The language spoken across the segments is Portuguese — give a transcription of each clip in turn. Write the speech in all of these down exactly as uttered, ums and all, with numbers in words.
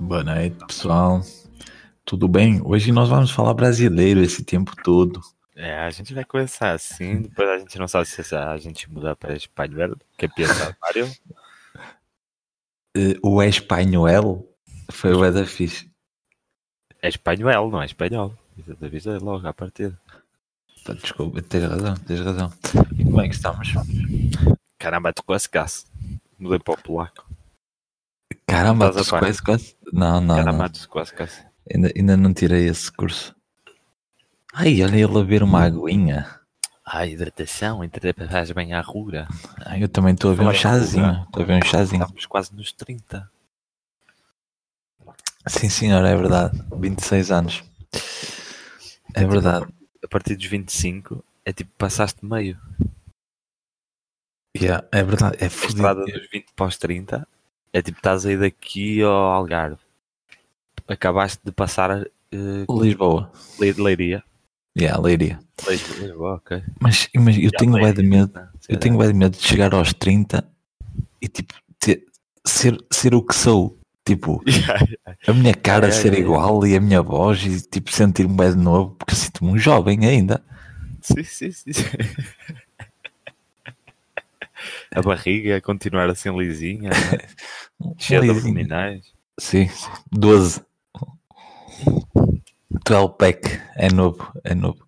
Boa noite, pessoal. Tudo bem? Hoje nós vamos falar brasileiro esse tempo todo. É, a gente vai começar assim, depois a gente não sabe se a gente mudar para espanhol, que é piada, Mário. O espanhol foi o da fixe. É espanhol, não é espanhol. Isso é logo à partida. Desculpa, tens razão, tens razão. E como é que estamos? Caramba, tu quase caço. Mudei para o polaco. Caramba, tu quase caço? Não, não. Caramba, tu quase caço. Ainda, ainda não tirei esse curso. Ai, olha ele a ver uma aguinha. Ah, hidratação, entre faz bem à rura. Ai, eu também estou a ver um chazinho. Estou a ver um chazinho. Estamos quase nos trinta. Sim, senhora, é verdade. vinte e seis anos. É verdade. A partir dos vinte e cinco, é tipo, passaste meio. Yeah, é verdade, é fodido. A estrada dos vinte para os trinta, é tipo, estás aí daqui ao Algarve. Acabaste de passar... Uh, Lisboa. Leiria. Yeah, Leiria. Lisboa, ok. Mas, mas eu Já tenho bem de medo, eu tenho bem de medo de chegar aos trinta e tipo, ter, ser, ser o que sou. Tipo, a minha cara ser igual e a minha voz e tipo, sentir-me bem de novo, porque sinto-me um jovem ainda. Sim, sim, sim. A barriga continuar assim lisinha, né? Cheia de abdominais. Sim, sim. doze. doze pack, é novo, é novo.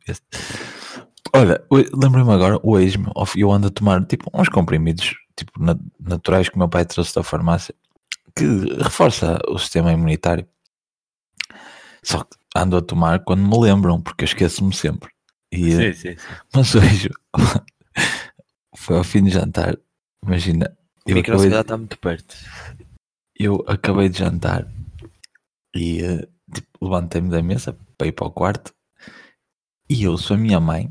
Olha, lembrei-me agora, hoje eu ando a tomar tipo uns comprimidos tipo, naturais que o meu pai trouxe da farmácia, que reforça o sistema imunitário. Só que ando a tomar quando me lembram, porque eu esqueço-me sempre. E, sim, sim, sim. Mas hoje foi ao fim de jantar, imagina. O microcidade está muito perto. Eu acabei de jantar e tipo, levantei-me da mesa para ir para o quarto e eu sou a minha mãe,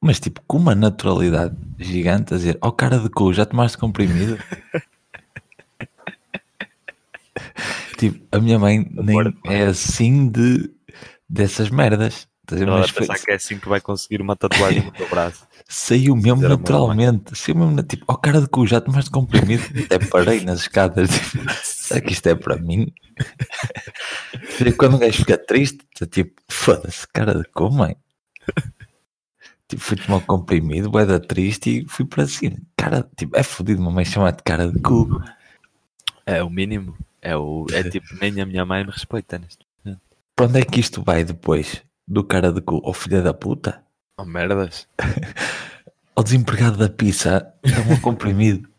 mas tipo com uma naturalidade gigante a dizer: ó, oh, cara de cu, já tomaste comprimido? Tipo, a minha mãe nem é assim de, dessas merdas. Ela vai pensar que é assim que vai conseguir uma tatuagem no teu braço. Saiu mesmo naturalmente. Saiu mesmo, tipo, ó, oh, cara de cu, já tomaste comprimido? Até parei nas escadas. Tipo, será que isto é para mim? Quando o um gajo fica triste, tipo, foda-se, cara de cu, mãe. Tipo, fui tomar um comprimido, bué da triste e fui para cima. Cara, tipo, é fodido, mamãe chamar-te cara de cu. É o mínimo. É, o, é tipo, nem a minha mãe me respeita neste momento. Para onde é que isto vai depois? Do cara de cu ao filho da puta? Oh, merdas. Ao desempregado da pizza. É um comprimido.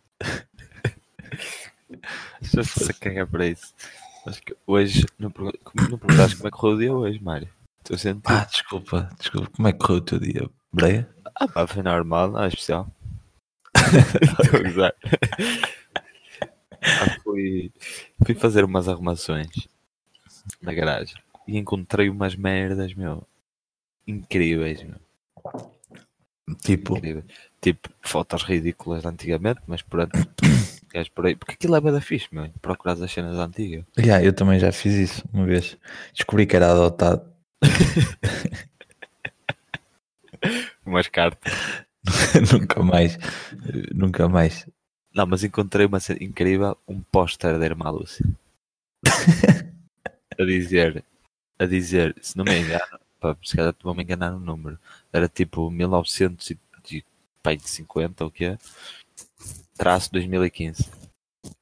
Já se caga para isso. Acho que hoje, não perguntaste como é que correu o dia hoje, Mário? Estou sentindo. Ah, desculpa, desculpa. Como é que correu o teu dia, Breia? Ah, pá, foi normal, não é especial. Estou a gozar. Ah, fui, fui fazer umas arrumações na garagem e encontrei umas merdas, meu, incríveis, meu. Tipo? Incríveis. Tipo, fotos ridículas de antigamente, mas pronto, gajo por aí, porque aquilo é bada fixe, meu, procurar as cenas antigas. Yeah, eu também já fiz isso uma vez, descobri que era adotado. Umas cartas. Nunca mais, nunca mais. Não, mas encontrei uma cena incrível, um póster da Irmã Lúcia. A dizer, a dizer, se não me engano, pá, se calhar vou me enganar no número, era tipo mil novecentos e cinquenta ou o que é, traço dois mil e quinze.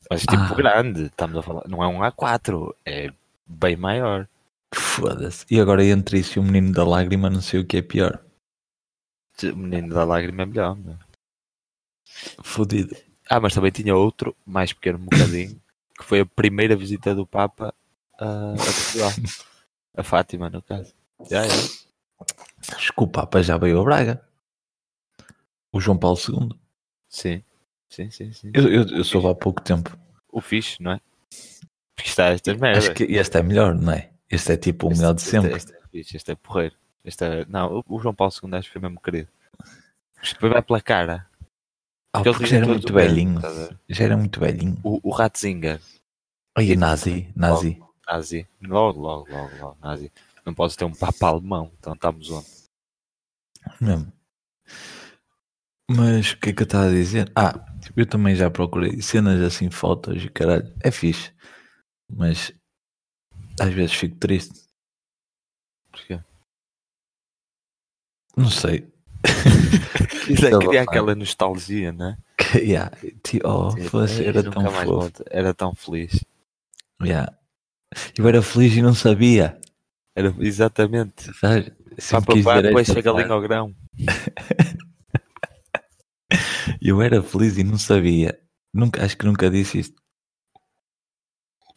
Mas tipo ah. grande, estamos a falar, não é um A quatro, é bem maior. Foda-se. E agora entre isso e o Menino da Lágrima, não sei o que é pior. O Menino da Lágrima é melhor, meu. Fodido. Ah, mas também tinha outro, mais pequeno um bocadinho, que foi a primeira visita do Papa a, a Portugal. A Fátima, no caso. Já é. Acho que o Papa já veio a Braga. O João Paulo segundo. Sim, sim, sim. sim. Eu, eu, eu sou lá há pouco tempo. O fixe, não é? Porque está estas merdas. Acho que este é melhor, não é? Este é tipo o melhor de sempre. Este, este é fixe, este é porreiro. Este é... Não, o João Paulo segundo acho que foi mesmo querido. Isto depois vai pela cara. Ah, porque, porque já era muito velhinho. Bem, já era muito velhinho. O, o Ratzinger. Ai, é nazi, nazi. Logo, nazi. Logo, logo, logo, logo, nazi. Não posso ter um papa alemão, então estamos onde? Não. Mas o que é que eu estava a dizer? Ah, eu também já procurei cenas assim, fotos e caralho. É fixe. Mas às vezes fico triste. Porquê? Não sei. Isso é que cria aquela nostalgia, não é? Que, yeah. Oh, dizer, era, era tão fofo. Era tão feliz. Yeah. Eu era feliz e não sabia. Era, exatamente. Sabe? Sempre pá, pá, depois chega a linha ao grão. Eu era feliz e não sabia. Nunca, acho que nunca disse isto.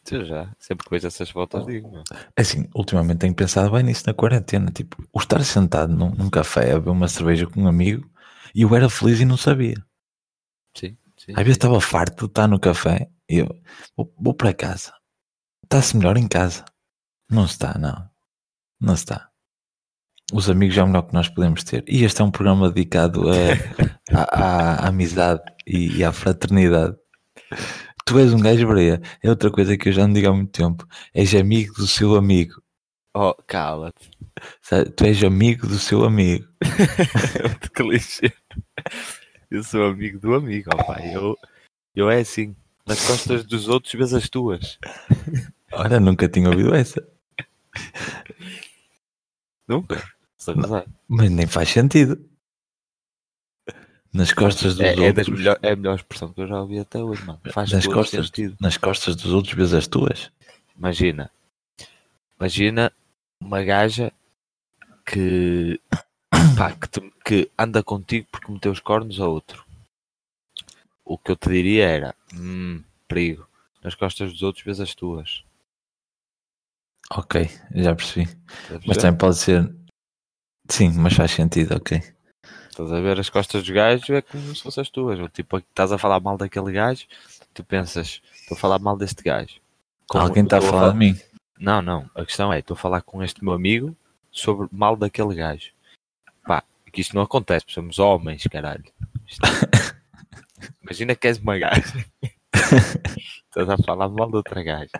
Tu já, sempre que vejo essas fotos digo. Não. Assim, ultimamente tenho pensado bem nisso na quarentena. Tipo, o estar sentado num, num café a beber uma cerveja com um amigo e eu era feliz e não sabia. Sim, sim. Às vezes estava farto de estar no café e eu vou, vou para casa. Está-se melhor em casa. Não se está, não. Não se está. Os amigos é o melhor que nós podemos ter. E este é um programa dedicado à amizade e, e à fraternidade. Tu és um gajo breia. É outra coisa que eu já não digo há muito tempo. És amigo do seu amigo. Oh, cala-te. Sabe? Tu és amigo do seu amigo. Que lixo. Eu sou amigo do amigo, ó pai. Eu, eu é assim. Nas costas dos outros vês as tuas. Olha, nunca tinha ouvido essa. Nunca? Não, mas nem faz sentido. Nas costas dos é, outros. É, melhor, é a melhor expressão que eu já ouvi até hoje, mano. Faz nas costas, sentido. Nas costas dos outros vês as tuas. Imagina. Imagina uma gaja que, pá, que, te, que anda contigo porque meteu os cornos a outro. O que eu te diria era hum, perigo. Nas costas dos outros vês as tuas. Ok, já percebi. Mas também pode ser. Sim, mas faz sentido, ok. Estás a ver as costas dos gajos é como se fossem as tuas. Ou, tipo, estás a falar mal daquele gajo, tu pensas, estou a falar mal deste gajo. Como alguém está a falar, falar de mim? Não, não. A questão é, estou a falar com este meu amigo sobre mal daquele gajo. Pá, que isto não acontece, somos homens, caralho. Isto... Imagina que és uma gaja. Estás a falar mal de outra gaja.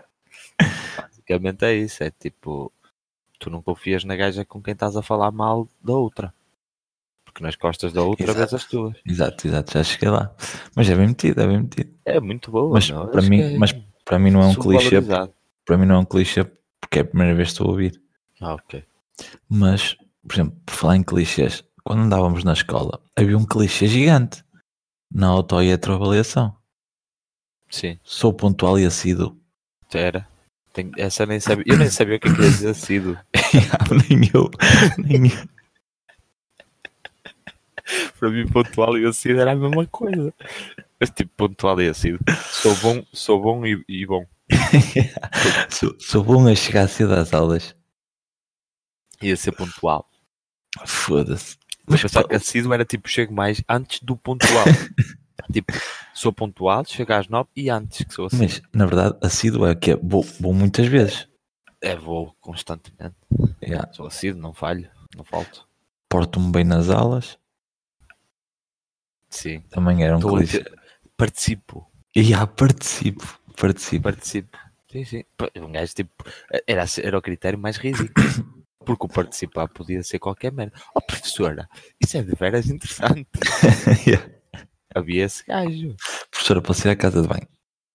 Basicamente é isso, é tipo, tu não confias na gaja com quem estás a falar mal da outra, porque nas costas da outra vês as tuas. Exato, exato, já cheguei lá, mas é bem metido, é bem metido. É muito boa, mas não? Para mim, é mas para mim não é um clichê, para mim não é um clichê porque é a primeira vez que estou a ouvir. Ah, ok. Mas, por exemplo, por falar em clichês, quando andávamos na escola, havia um clichê gigante na auto e heteroavaliação. Sim. Sou pontual e assíduo. Era. Tenho, essa nem sabia, eu nem sabia o que é que ia dizer sido. nem eu, nem eu. Para mim pontual e assíduo era a mesma coisa. Mas tipo pontual e assíduo. Sou bom, sou bom e, e bom. sou, sou bom a chegar cedo às aulas. Ia ser pontual. Foda-se. Mas só que assíduo era tipo chego mais antes do pontual. Tipo, sou pontual, chego às nove e antes que sou assim. Mas, na verdade, assíduo é que é vou, vou muitas vezes. É, vou constantemente. Yeah. Sou assíduo, não falho, não falto. Porto-me bem nas aulas. Sim. Também era um clichê. Participo. E yeah, participo, participo. Participo. Sim, sim. Um gajo, tipo, era, era o critério mais ridículo. Porque o participar podia ser qualquer merda. Oh, professora, isso é de veras interessante. Yeah. Havia esse gajo. Professora, posso ir à casa de banho?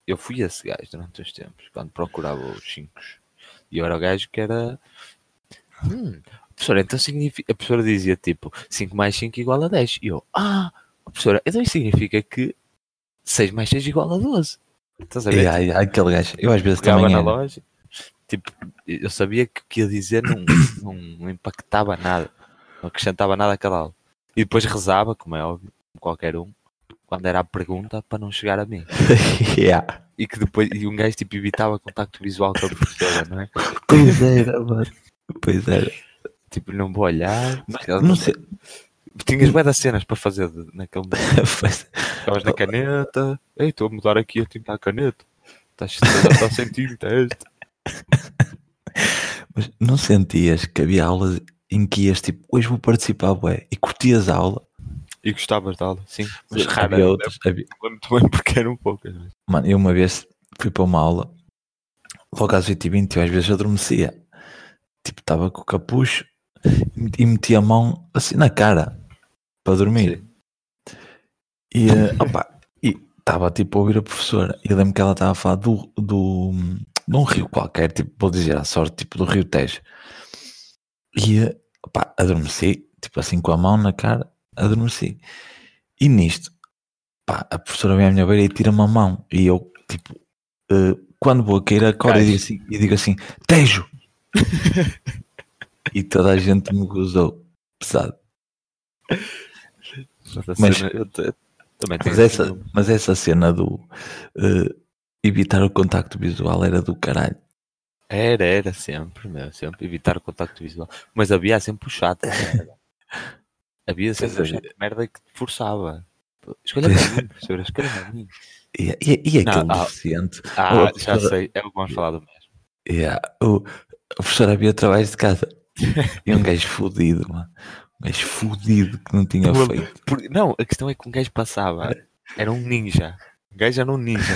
Eu fui esse gajo durante os tempos, quando procurava os cinco. E eu era o gajo que era... Hum, professora, então significa... A professora dizia, tipo, cinco mais cinco igual a dez. E eu, ah, professora, então isso significa que seis mais seis igual a doze. Estás a ver? Yeah, yeah, aquele gajo. Eu às vezes também na loja, tipo, eu sabia que o que ia dizer não, não, não impactava nada. Não acrescentava nada àquela aula. E depois rezava, como é óbvio, como qualquer um. Quando era a pergunta, para não chegar a mim. Yeah. E que depois e um gajo tipo evitava contacto visual com a professora, não é? Pois era, mano. Pois era. Tipo, não vou olhar. Mas, não não sei. Tinhas bué das cenas para fazer naquele momento. Estavas na caneta. Ei, estou a mudar aqui a tinta à caneta. Estás a sentir o teste. Mas não sentias que havia aulas em que ias tipo, hoje vou participar, bué, e curtias a aula? E gostava de aula, sim. Mas raro, havia outras. Havia... Também porque eram poucas. Mas... Mano, eu uma vez fui para uma aula, logo às oito e vinte, eu às vezes adormecia. Tipo, estava com o capucho e metia a mão assim na cara para dormir. Sim. E estava tipo a ouvir a professora. E lembro que ela estava a falar do, do, de um rio qualquer, tipo, vou dizer à sorte, tipo do Rio Tejo. E opa, adormeci, tipo assim com a mão na cara. Adormeci. E nisto, pá, a professora vem à minha beira e tira-me a mão. E eu, tipo, uh, quando vou a cair, acordo e, assim, e digo assim, Tejo! E toda a gente me gozou. Pesado. Mas, mas, cena, eu, eu também mas, essa, mas essa cena do uh, evitar o contacto visual era do caralho. Era, era sempre, meu, sempre evitar o contacto visual. Mas havia sempre o chato, cara. Havia sempre é. merda que te forçava. Escolha para mim, professora, escolha para mim. Yeah, e, e aquele não, deficiente? Ah, oh, ah já sei, é o que vamos falar do mesmo. Yeah, o, a professora havia trabalhos de casa. E um gajo fodido, mano. Um gajo fodido que não tinha por, feito. Por, não, a questão é que um gajo passava. Era um ninja. Um gajo era um ninja.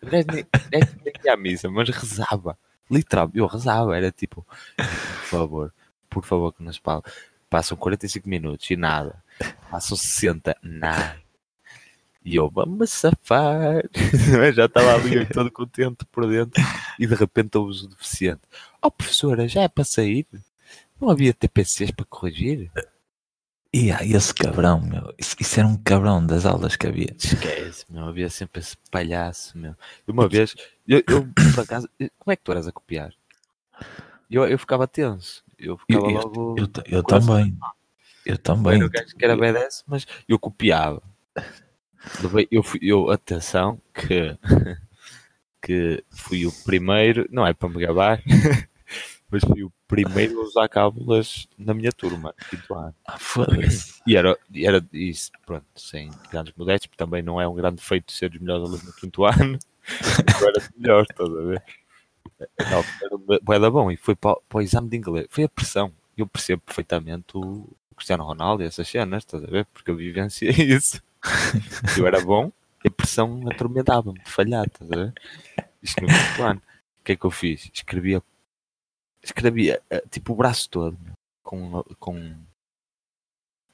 O gajo nem ia à missa, mas rezava. Literalmente, eu rezava. Era tipo, por favor, por favor que nos palmas. Passam quarenta e cinco minutos e nada. Passam sessenta, nada. E eu, vamos safar. Já estava ali todo contente por dentro. E de repente houve o deficiente. Oh, professora, já é para sair? Não havia T P Cs para corrigir? E yeah, esse cabrão, meu. Isso, isso era um cabrão das aulas que havia. Esquece, meu. Havia sempre esse palhaço, meu. E uma vez, eu, eu por acaso, como é que tu eras a copiar? Eu, eu ficava tenso. Eu ficava eu, logo... Eu, eu, eu também. Eu também. Era o gajo que era B D S, mas eu copiava. Eu, fui, eu atenção, que, que fui o primeiro... Não é para me gabar, mas fui o primeiro a usar cábulas na minha turma. Ah, foda-se. E era, era isso, pronto, sem grandes modestos, porque também não é um grande feito ser dos melhores alunos no quinto ano. Eu era melhor, estás a ver? Não, era bom e foi para, para o exame de inglês. Foi a pressão. Eu percebo perfeitamente o Cristiano Ronaldo e essas cenas, estás a ver? Porque eu vivenciei isso. Eu era bom e a pressão atormentava-me de falhar, estás a ver? Isto no quinto ano. O que é que eu fiz? Escrevia, escrevia tipo o braço todo com, com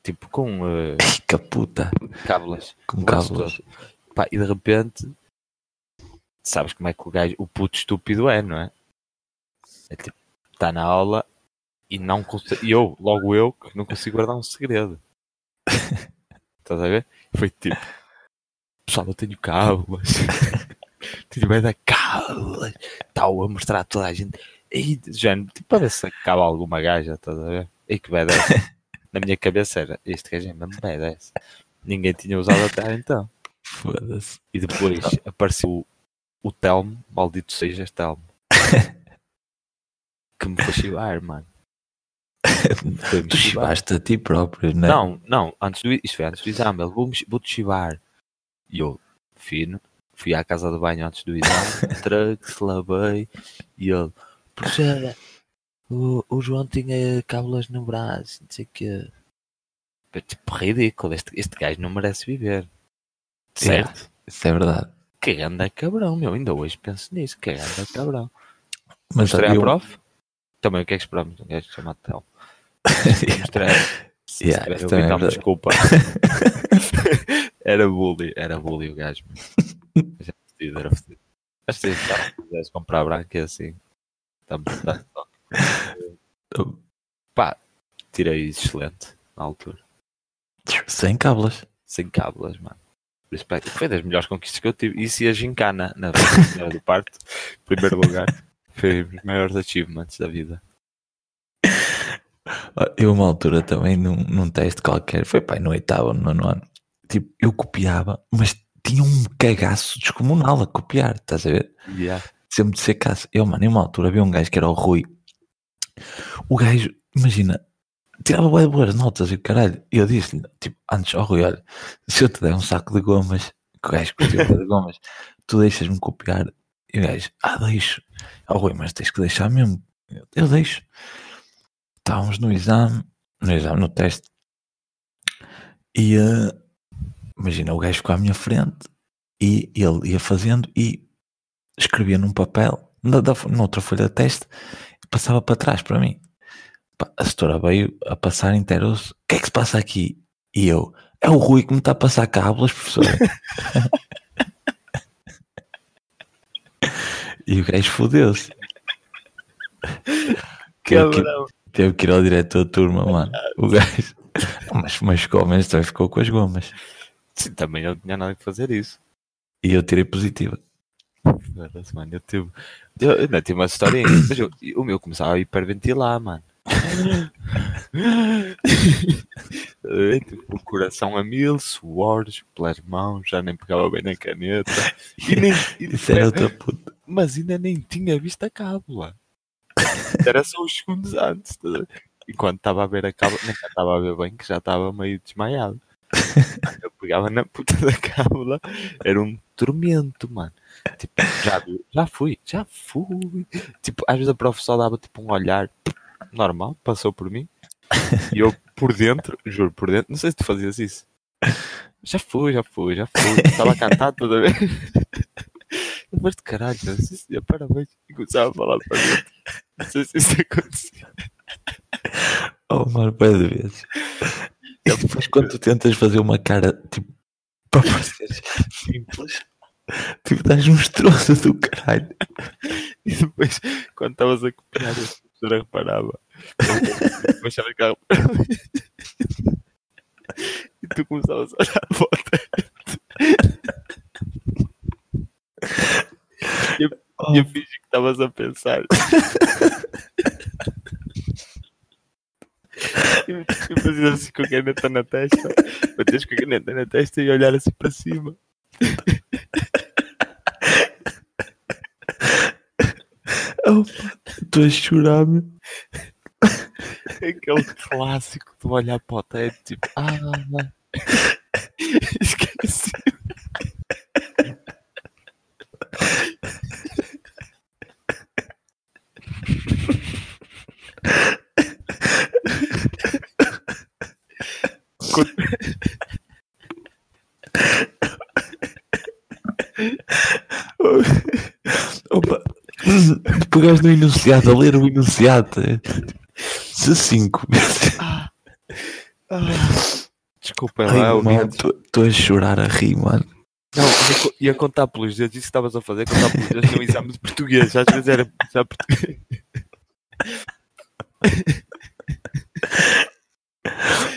tipo com uh, caputa, cábulas, com cábulas. Pá, e de repente. Sabes como é que o gajo, o puto estúpido é, não é? É tipo, está na aula e não consigo, eu, logo eu, que não consigo guardar um segredo. Estás a ver? Foi tipo, pessoal, eu tenho cábulas, tenho medo da cábulas, tal, a mostrar a toda a gente. E, João, tipo, para ver se acaba alguma gaja, estás a ver? E que bad ass. Na minha cabeça era, este gajo é mesmo bad ass. Ninguém tinha usado até então. Foda-se. E depois apareceu o Telmo, maldito sejas Telmo, que me foi chivar, mano. Foi tu chivaste a ti próprio, né? Não, não, antes do, isto foi antes do exame, ele vou-te vou chivar. E eu, fino, fui à casa de banho antes do exame, trago, se lavei, e ele, professora, o, o João tinha cábulas no braço, não sei o quê. Tipo, ridículo, este, este gajo não merece viver. Certo? É, isso é verdade. Que anda cabrão, meu, ainda hoje penso nisso, que anda cabrão. Mas mostrei à prof? Também o que é que esperamos? Não queres chamar de Telmo? Mostrei. Yeah, eu vi, dá-me desculpa. Era bully, era bully o gajo. Já fedido, era fedido. Mas se quiseres comprar branco é assim. Estamos a toque. Pá, tirei excelente na altura. Sem cábulas. Sem cábulas, mano. Foi das melhores conquistas que eu tive. Isso e a gincana, na primeira parte, em primeiro lugar. Foi os maiores achievements da vida. Eu, uma altura também, num, num teste qualquer, foi pai no oitavo ou no nono, tipo, eu copiava, mas tinha um cagaço descomunal a copiar, estás a ver? Yeah. Sempre de ser caso. Eu, mano, em uma altura havia um gajo que era o Rui. O gajo, imagina... Tirava boas notas e o caralho. E eu disse-lhe, tipo, antes, ó oh, Rui, olha, se eu te der um saco de gomas, que o gajo curtiu de gomas, tu deixas-me copiar. E o gajo, ah, deixo. Ó oh, Rui, mas tens que deixar mesmo. Eu, eu deixo. Estávamos no exame, no exame, no teste. E uh, imagina, o gajo ficou à minha frente e ele ia fazendo e escrevia num papel, na, da, noutra folha de teste, e passava para trás para mim. A setora veio a passar inteira, o que é que se passa aqui? E eu, é o Rui que me está a passar cábulas, professor. E o gajo fodeu-se. Teve que ir ao diretor da turma, mano. O gajo, mas, mas ficou, mas também ficou com as gomas. Sim, também eu não tinha nada que fazer isso. E eu tirei positiva. Mano, eu tive, eu, eu não, tive uma história, mas eu, o meu começava a hiperventilar, mano. O coração a mil, suores pelas mãos, já nem pegava bem na caneta e nem, e, isso era outra puta. Mas ainda nem tinha visto a cábula, era só uns segundos antes, e quando estava a ver a cábula, nem estava a ver bem, que já estava meio desmaiado. Eu pegava na puta da cábula, era um tormento, mano. Tipo, já, já fui, já fui tipo, às vezes a professora dava tipo um olhar normal, passou por mim e eu por dentro, juro, por dentro, não sei se tu fazias isso. Já fui, já fui, já fui. Estava a cantar toda vez. Mas de caralho, não sei se, parabéns. E começava a falar para dentro. Não sei se isso acontecia. Oh, mano, pé de vez. E depois quando tu tentas fazer uma cara, tipo, para pareceres simples, tipo, dás um estroço do caralho. E depois, quando estavas a copiar, a senhora reparava. E tu começavas a olhar a volta. E eu, oh. eu fingi que estavas a pensar. E fazias assim com a caneta na testa. Batias com a caneta na testa e olhar assim para cima. Oh, estou a chorar, meu. Aquele clássico de olhar para o teto, tipo, ah, não. Esqueci. Opa. Pegaste no enunciado, a ler o enunciado cinco vezes. Ah, ah. Desculpa lá, estou a chorar a rir, mano. Não, ia contar pelos dedos, isso que estavas a fazer, contar pelos dedos no exame de português, às vezes era já português.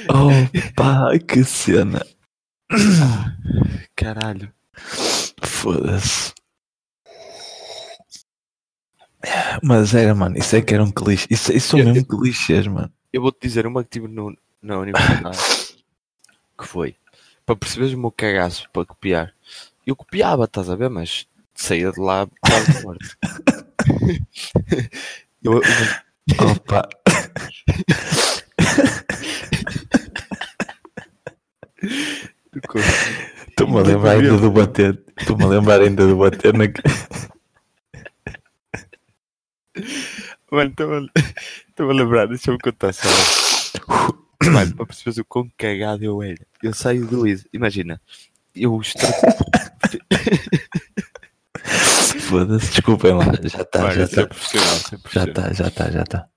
Oh pá, que cena! Caralho, foda-se. Mas era, mano, isso é que era um clichê. Isso, isso são eu, mesmo eu, clichês, mano. Eu vou-te dizer uma que tive no, na universidade. Que foi, para perceberes o meu cagaço para copiar. Eu copiava, estás a ver, mas saía de lá, estava morto. eu, eu... Opa! Estou-me a lembrar ainda do bater. Estou-me a lembrar ainda do bater na... Mano, estou-me a lembrar, deixa-me contar só. Mano, para perceberes o quão cagado eu era. Eu saio do Luís, imagina. Eu estou... Foda-se, desculpem lá. Já está, já está. Já está, já está, já está.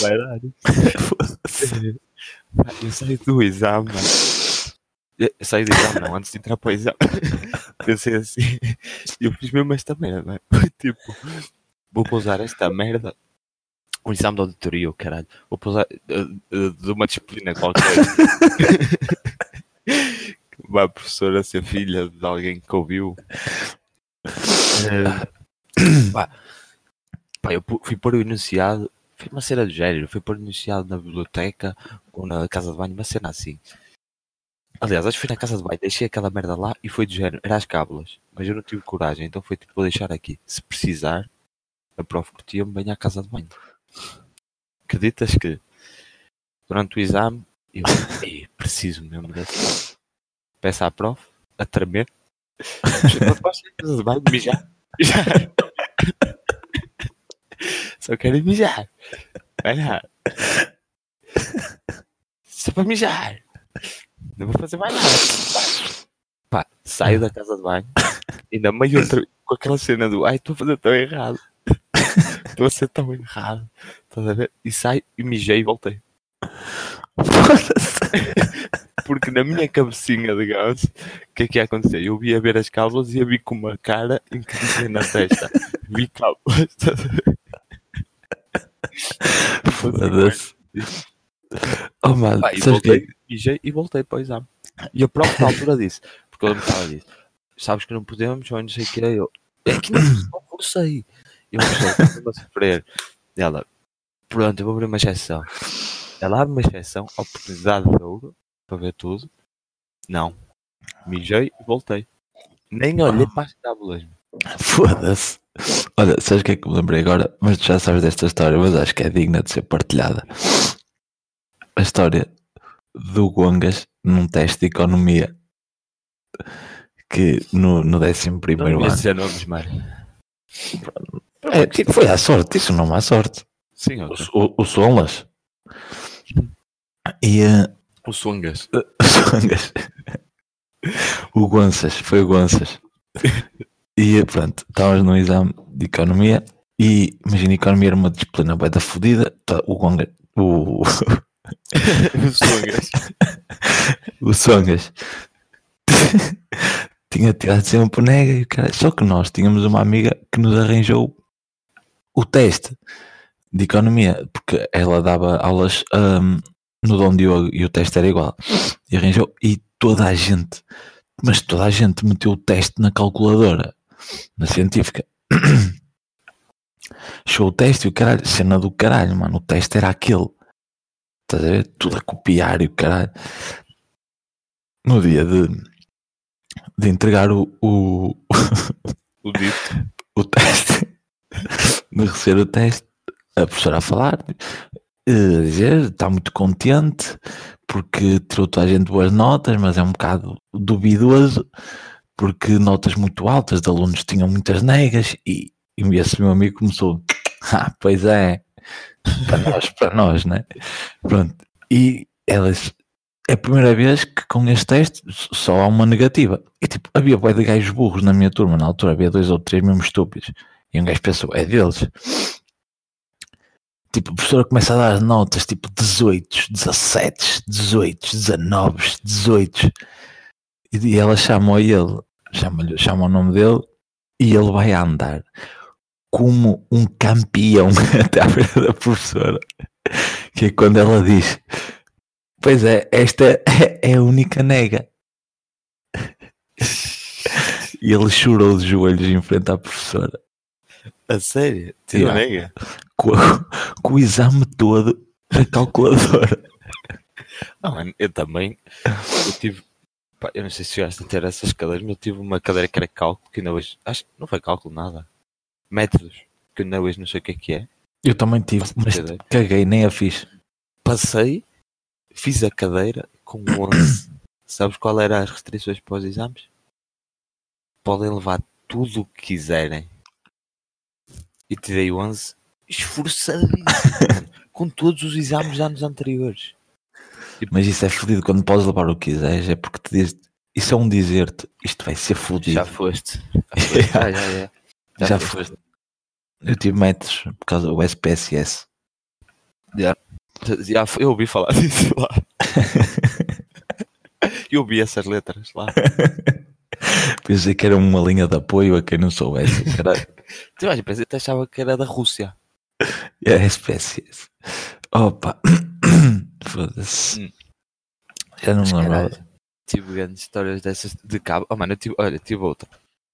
Vai dar. Eu saio do exame, mano. Eu saí do exame, não, antes de entrar para o exame. Pensei assim, eu fiz mesmo esta merda, mano. Tipo, vou pousar esta merda. Um exame de auditoria, caralho. Vou pousar uh, uh, de uma disciplina qualquer. Vai a professora ser filha de alguém que ouviu. Uh, pá. Pá, eu fui pôr o enunciado, fui uma cena do género, fui pôr o enunciado na biblioteca ou na casa de banho, uma cena assim. Aliás, acho que fui na casa de banho, deixei aquela merda lá e foi do género, era as cábulas, mas eu não tive coragem, então foi tipo, vou deixar aqui. Se precisar, a prof curtia-me bem à casa de banho. Acreditas que durante o exame, eu preciso mesmo dessa. Peço à prof, a tremer. Não posso ir à casa de banho, mijar. Mijar. Só quero mijar. olha. Só pra mijar. Não vou fazer mais nada. Pá, saio da casa do banho. Ainda meio outra, com aquela cena do ai, estou a fazer tão errado. Estou a ser tão errado. Estás a ver? E saio, e mijei e voltei. Porque na minha cabecinha de gás, o que é que ia acontecer? Eu ia ver as cápsulas e ia vir com uma cara incrível na testa. Vi cápsulas. Foda-se. Oh, mano, pai, voltei, mijei e voltei para o exame. E eu próprio na altura disse, porque eu me estava a dizer, sabes que não podemos, ou não sei o que, eu, é que não, não forcei. Eu estou a sofrer. Ela, pronto, eu vou abrir uma exceção. Ela abre uma exceção, oportunidade de ouro, para ver tudo. Não. Mijei e voltei. Nem olhei para as tábulas. Foda-se. Olha, sabes o que é que me lembrei agora? Mas tu já sabes desta história, mas acho que é digna de ser partilhada. A história do Gongas num teste de economia. Que no, no décimo primeiro ano. dezanove, Mário. É, tipo, foi à sorte, isso não é à sorte. Sim, ok. O, o, o Solas. E uh, o Songas. Uh, Songas. O Gonças, foi o Gonças. E pronto, estávamos num exame de economia e imagina, economia era uma disciplina bué da fodida. O Gongas. O, o Songas. O Songas. Tinha tirado sempre o nega e o cara. Só que nós tínhamos uma amiga que nos arranjou o teste de economia, porque ela dava aulas um, no Dom Diogo e o teste era igual. E arranjou, e toda a gente, mas toda a gente meteu o teste na calculadora, na científica. Chegou o teste e o caralho, cena do caralho, mano, o teste era aquele. Estás a ver? Tudo a copiar e o caralho. No dia de, de entregar o... O, o dito. O teste. De receber o teste. A professora a falar, a dizer, está muito contente porque tirou toda a gente boas notas, mas é um bocado duvidoso porque notas muito altas de alunos tinham muitas negas e, e esse meu amigo começou, ah, pois é, para nós, para nós, né? Pronto, e elas, é a primeira vez que com este teste só há uma negativa. E tipo, havia bué de gajos burros na minha turma, na altura havia dois ou três mesmo estúpidos e um gajo pensou, é deles. Tipo, a professora começa a dar notas, tipo, dezoito, dezassete, dezoito, dezanove, dezoito. E ela chamou ele, chama-lhe, chama o nome dele, e ele vai a andar como um campeão até à beira da professora. Que é quando ela diz, pois é, esta é a única nega. E ele chorou de joelhos em frente à professora. A sério? Tirou a nega? Com, com o exame todo na calculadora. Não, mano, eu também. Eu tive. Pá, eu não sei se chegaste a ter essas cadeiras, mas eu tive uma cadeira que era cálculo, que ainda hoje. Acho que não foi cálculo nada. Métodos, que ainda hoje não sei o que é que é. Eu também tive, mas caguei, nem a fiz. Passei, fiz a cadeira com onze. Sabes qual era as restrições para os exames? Podem levar tudo o que quiserem. E tirei onze esforçadinho com todos os exames dos anos anteriores. Mas isso é fodido, quando podes levar o que quiseres, é porque te diz, isso é um dizer-te, isto vai ser fodido. Já foste. Já foste. ah, já, já. Já, já foste. foste. Eu tive métodos por causa do S P S S. Já. já Eu ouvi falar disso lá. Eu ouvi essas letras lá. Pensei que era uma linha de apoio a quem não soubesse, caralho. Tu imagina, pensei que achava que era da Rússia. É, espécies. Opa. Foda-se. Hum. Já não me lembrava. Tive grandes histórias dessas de cabo. Oh, mano, eu tive, olha, tive outra.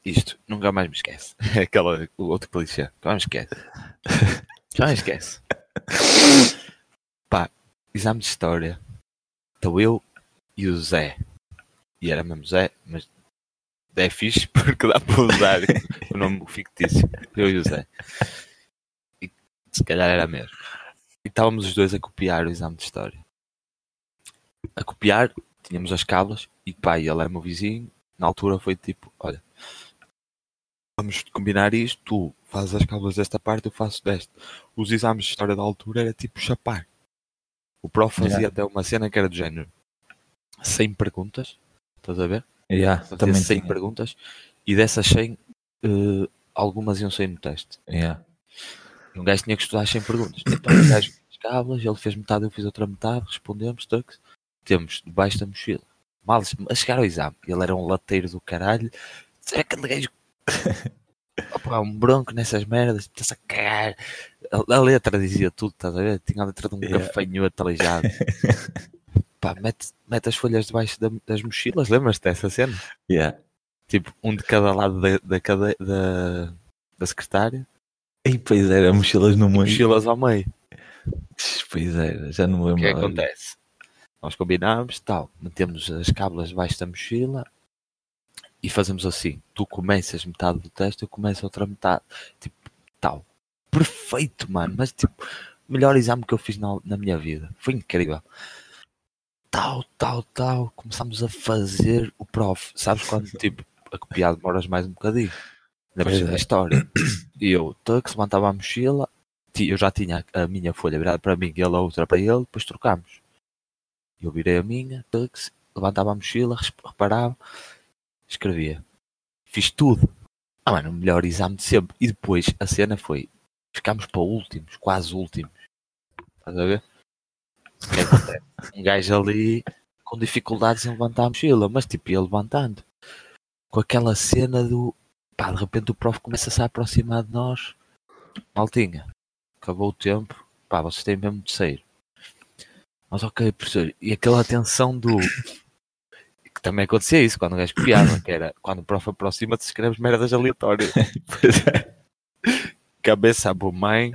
Isto, nunca mais me esquece. É aquela, o outro clichê. Já me esquece. Já me esquece. Pá, exame de história. Estou eu e o Zé. E era mesmo Zé, mas... É fixe porque dá para usar o nome fictício. Eu e o Zé. E se calhar era mesmo. E estávamos os dois a copiar o exame de história. A copiar, tínhamos as cábulas e pá, ele era meu vizinho. Na altura foi tipo, olha, vamos combinar isto, tu fazes as cábulas desta parte, eu faço desta. Os exames de história da altura era tipo chapar. O prof fazia yeah. até uma cena que era do género cem perguntas, estás a ver? Yeah, também cem tinha. Perguntas e dessas cem, uh, algumas iam sair no teste. Yeah. Um gajo tinha que estudar cem perguntas. Então, um gajo fez cábulas, ele fez metade, eu fiz outra metade, respondemos, tux, temos debaixo da mochila. Mal a chegar ao exame, ele era um lateiro do caralho. Será que aquele gajo... Opa, um bronco nessas merdas, estás a cagar. A, a letra dizia tudo, estás a ver? Tinha a letra de um yeah. gafanhoto aleijado. Pá, mete, mete as folhas debaixo da, das mochilas, lembras-te dessa cena? Yeah. Tipo, um de cada lado da, da, cade... da, da secretária. E pois era, mochilas no meio. Mochilas ao meio. Pois era, já não lembro. O que é que acontece? Nós combinámos, tal, metemos as cábulas debaixo da mochila e fazemos assim. Tu começas metade do teste, eu começo outra metade. Tipo, tal. Perfeito, mano. Mas, tipo, melhor exame que eu fiz na, na minha vida. Foi incrível. Tal, tal, tal. Começámos a fazer o prof. Sabes quando, tipo, a copiar demoras mais um bocadinho? Lembras da história. E eu, tux, levantava a mochila. Eu já tinha a minha folha virada para mim e a outra para ele. Depois trocámos. Eu virei a minha, tux, levantava a mochila, reparava, escrevia. Fiz tudo. Ah, mano, o melhor exame de sempre. E depois a cena foi, ficámos para últimos, quase últimos. Estás a ver? Um gajo ali com dificuldades em levantar a mochila, mas tipo ia levantando. Com aquela cena do... Pá, de repente o prof começa-se a aproximar de nós. Maltinha, acabou o tempo. Pá, vocês têm mesmo de sair. Mas ok, professor. E aquela atenção do... Que também acontecia isso quando o gajo copiava, que era quando o prof aproxima-te, escreves merdas aleatórias. Cabeça a mãe.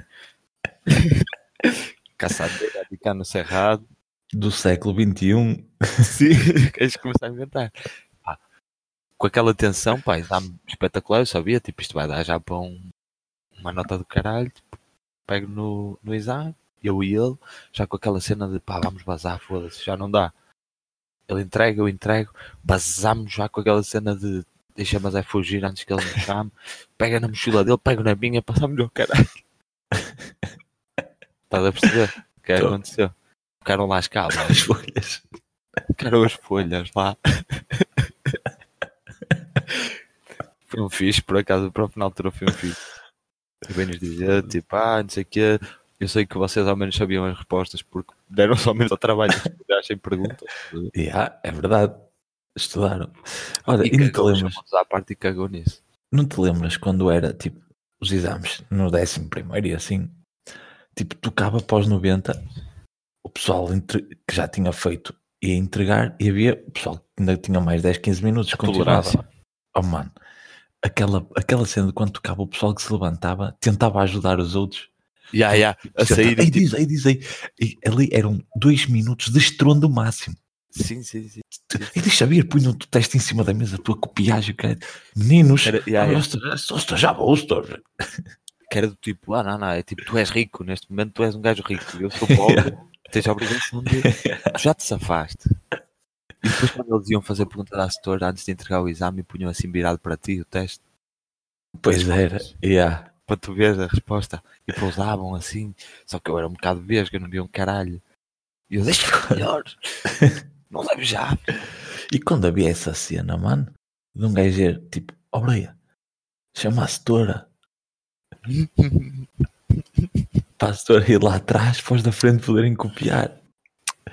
Caçadeira de cano cerrado. Do século vinte e um. Sim, eles começaram a inventar. Pá, com aquela tensão, pá, exame espetacular, eu sabia, tipo, isto vai dar já para um, uma nota do caralho, tipo, pego no, no exame, eu e ele, já com aquela cena de, pá, vamos bazar, foda-se, já não dá. Ele entrega, eu entrego, bazamos já com aquela cena de, deixa, mas é fugir antes que ele me chame, pega na mochila dele, pega na minha, passa melhor, caralho. Estás a perceber o que é que aconteceu? Ficaram lá as cábulas, as folhas. Ficaram as folhas lá. Foi um fixe, por acaso, o próprio na altura foi um fixe. E bem-nos dizer, tipo, ah, não sei o quê, eu sei que vocês ao menos sabiam as respostas porque deram só menos ao trabalho de estudar sem perguntas. Yeah, é verdade, estudaram. Ora, e, e não te lembras? À parte e cagou nisso. Não te lembras quando era, tipo, os exames no décimo primeiro e assim... Tipo, tocava após noventa, o pessoal entre... que já tinha feito ia entregar e havia o pessoal que ainda tinha mais dez, quinze minutos. Continuava. Oh, mano. Aquela, aquela cena de quando tocava o pessoal que se levantava, tentava ajudar os outros. Já, yeah, já. Yeah. A sair. Aí diz, aí diz, aí. E ali eram dois minutos de estrondo máximo. Sim, sim, sim. E deixa ver, punham o teste em cima da mesa, a tua copiagem, cara. Meninos. Era, yeah, yeah. Só já vou, que era do tipo, ah não, não, é tipo, tu és rico, neste momento tu és um gajo rico, eu sou pobre, yeah. tens a obrigação de, tu já te safaste. E depois quando eles iam fazer pergunta à setora antes de entregar o exame, punham assim virado para ti o teste. Pois era, yeah. para tu veres a resposta, e pousavam assim, só que eu era um bocado vesgo, eu não via um caralho. E eu, deixa melhor, não levo já. E quando havia essa cena, mano, de um gajo, tipo, obreia, chama a setora. Pastor ir lá atrás, pós da frente poderem copiar.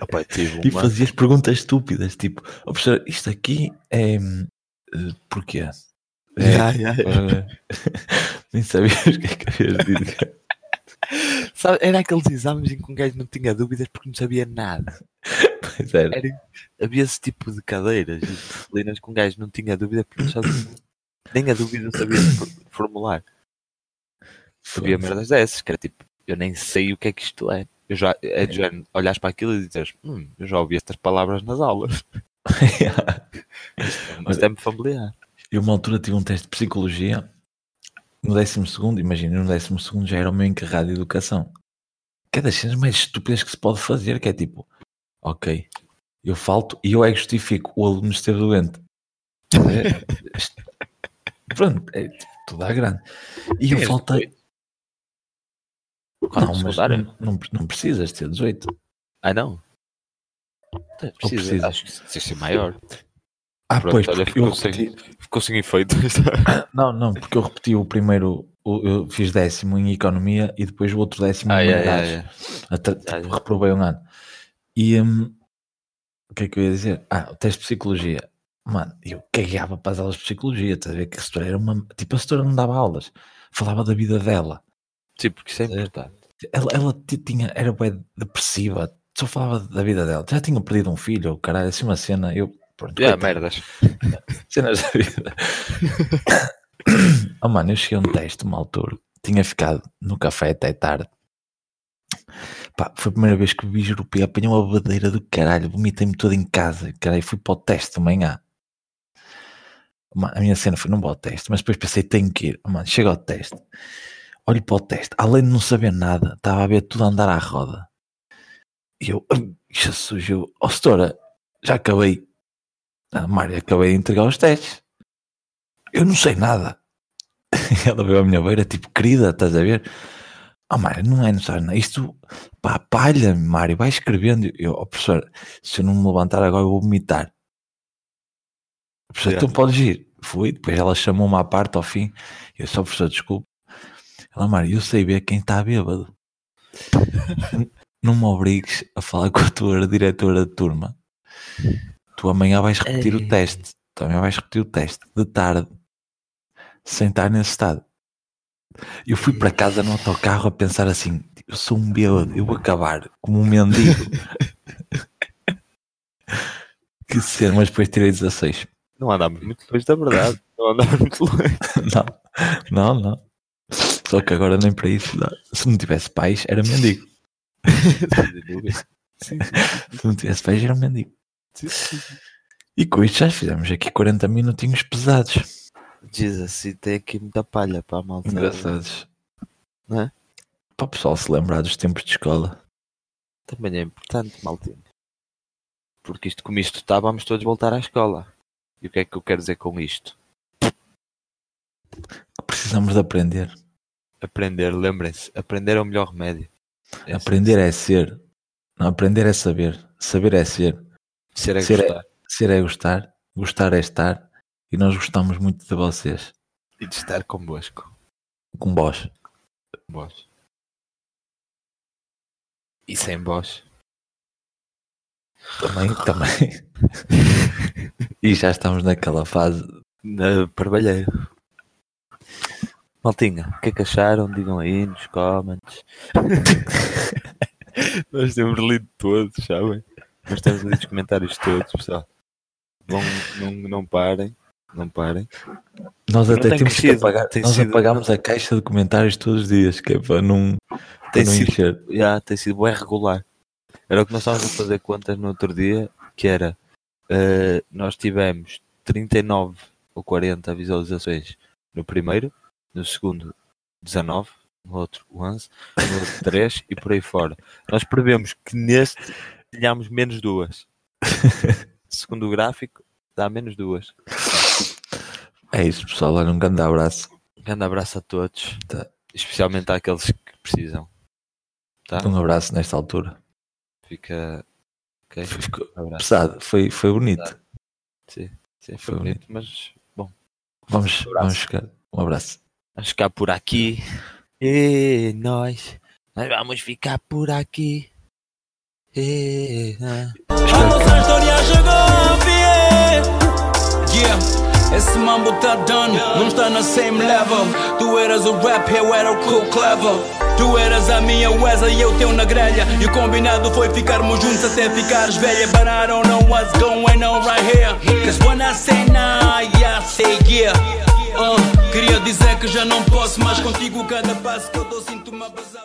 Apai, e uma... fazias perguntas estúpidas, tipo, oh, professor, isto aqui é uh, porquê? É, yeah, yeah. Uh... Nem sabias o que é que havias de dizer. Sabe, era aqueles exames em que um gajo não tinha dúvidas porque não sabia nada. Pois era. Era... Havia esse tipo de cadeiras e disciplinas que um gajo não tinha dúvida porque não sabia. Nem a dúvida sabia formular. Sabia merdas dessas, que era tipo, eu nem sei o que é que isto é. Eu já, é de género, olhas para aquilo e dizes, hum, eu já ouvi estas palavras nas aulas. Mas é-me familiar. Eu, uma altura, tive um teste de psicologia, no décimo segundo, imagina, no décimo segundo já era o meu encarregado de educação. Que é das cenas mais estúpidas que se pode fazer, que é tipo, ok, eu falto e eu é que justifico o aluno esteve doente. Pronto, é tipo. tudo à grande. E eu faltei. Quando não, mas não, não, não precisas ter dezoito. Ah, não? Não precisa. Acho que precisas ser maior. Ah, pronto, pois, olha, ficou, eu repeti... sem, ficou sem efeito. Não, não, porque eu repeti o primeiro, eu fiz décimo em economia e depois o outro décimo ah, em humanidades. É, é, é. Até, tipo, ah, é. Reprovei um ano. E um, o que é que eu ia dizer? Ah, o teste de psicologia. Mano, eu cagava para as aulas de psicologia, estás a ver? Que a setora era uma... Tipo, a setora não dava aulas, falava da vida dela. Sim, porque isso é importante. Ela, ela tinha, era bem depressiva, só falava da vida dela. Já tinha perdido um filho, caralho, assim uma cena, eu... Pronto, yeah, merdas. Cenas da vida. Oh mano, eu cheguei a um teste, uma altura. Tinha ficado no café até tarde. Pá, foi a primeira vez que bebi jurupi. Apanhei uma badeira do caralho. Vomitei-me todo em casa. Caralho, fui para o teste de manhã. A minha cena foi, não vou ao teste. Mas depois pensei, tenho que ir. Oh mano, chego ao teste. Olho para o teste. Além de não saber nada, estava a ver tudo a andar à roda. E eu, Jesus, eu, ó setora, já acabei. Ah, Mário, acabei de entregar os testes. Eu não sei nada. Ela veio à minha beira, tipo, querida, estás a ver? Ah, Mário, não é, não sabes nada. Isto, pá, palha, Mário, vai escrevendo. Eu, oh, professor, se eu não me levantar agora, eu vou vomitar. Professor, é. Tu podes ir. Fui, depois ela chamou-me à parte, ao fim. Eu, só professor, desculpe. Ela, Mário, eu sei ver quem está bêbado. Não me obrigues a falar com a tua diretora de turma. Tu amanhã vais repetir Ei. o teste. Tu amanhã vais repetir o teste de tarde, sem estar nesse estado. Eu fui para casa no autocarro a pensar assim: eu sou um bêbado, eu vou acabar como um mendigo. Que ser, mas depois tirei dezasseis. Não andámos muito longe da verdade. Não andámos muito longe. Não, não, não. Só que agora nem para isso dá. Se não tivesse pais, era mendigo. Sim, sim, sim. Se não tivesse pais, era um mendigo. Sim, sim, sim. E com isto já fizemos aqui quarenta minutinhos pesados. Jesus, e tem aqui muita palha para a malta. Engraçados. Não é? Para o pessoal se lembrar dos tempos de escola. Também é importante, maltinho. Porque isto, como isto está, vamos todos voltar à escola. E o que é que eu quero dizer com isto? Precisamos de aprender. Aprender, lembrem-se. Aprender é o melhor remédio. É aprender assim. É ser. Não, aprender é saber. Saber é ser. Ser é, ser, gostar. É, ser é gostar, gostar é estar, e nós gostamos muito de vocês. E de estar convosco. Com vós. Com vós. E sem vós. Também, também. E já estamos naquela fase. Na parvalheira. Maltinha, o que é que acharam? Digam aí nos comments. Nós temos lido todos, sabem? Nós temos ali os comentários todos, pessoal. Vão, não, não parem, não parem. Nós até temos que apagar, nós apagámos a caixa de comentários todos os dias, que é para não, para não encher. Já, tem sido bem regular. Era o que nós estávamos a fazer contas no outro dia, que era, uh, nós tivemos trinta e nove ou quarenta visualizações no primeiro, no segundo dezanove, no outro onze, no outro três e por aí fora. Nós prevemos que neste... Tínhamos menos duas. Segundo o gráfico, dá menos duas. É isso, pessoal. Olha, um grande abraço. Um grande abraço a todos. Tá. Especialmente àqueles que precisam. Tá? Um abraço nesta altura. Fica... Okay. Ficou um pesado. Foi, foi bonito. Tá. Sim, sim, foi, foi bonito, bonito, mas bom. Vamos, um vamos ficar. Um abraço. Vamos ficar por aqui. E nós, nós vamos ficar por aqui. É, é. A nossa história chegou ao fim. Yeah, esse mambo tá dando, não está no same level. Tu eras o rap, eu era o cool clever. Tu eras a minha Wesa e eu teu na grelha. E o combinado foi ficarmos juntos até ficares velha. But I don't know what's going on right here. Cause when I say nah, I say yeah. uh, Queria dizer que já não posso mais contigo. Cada passo que eu dou sinto uma basava.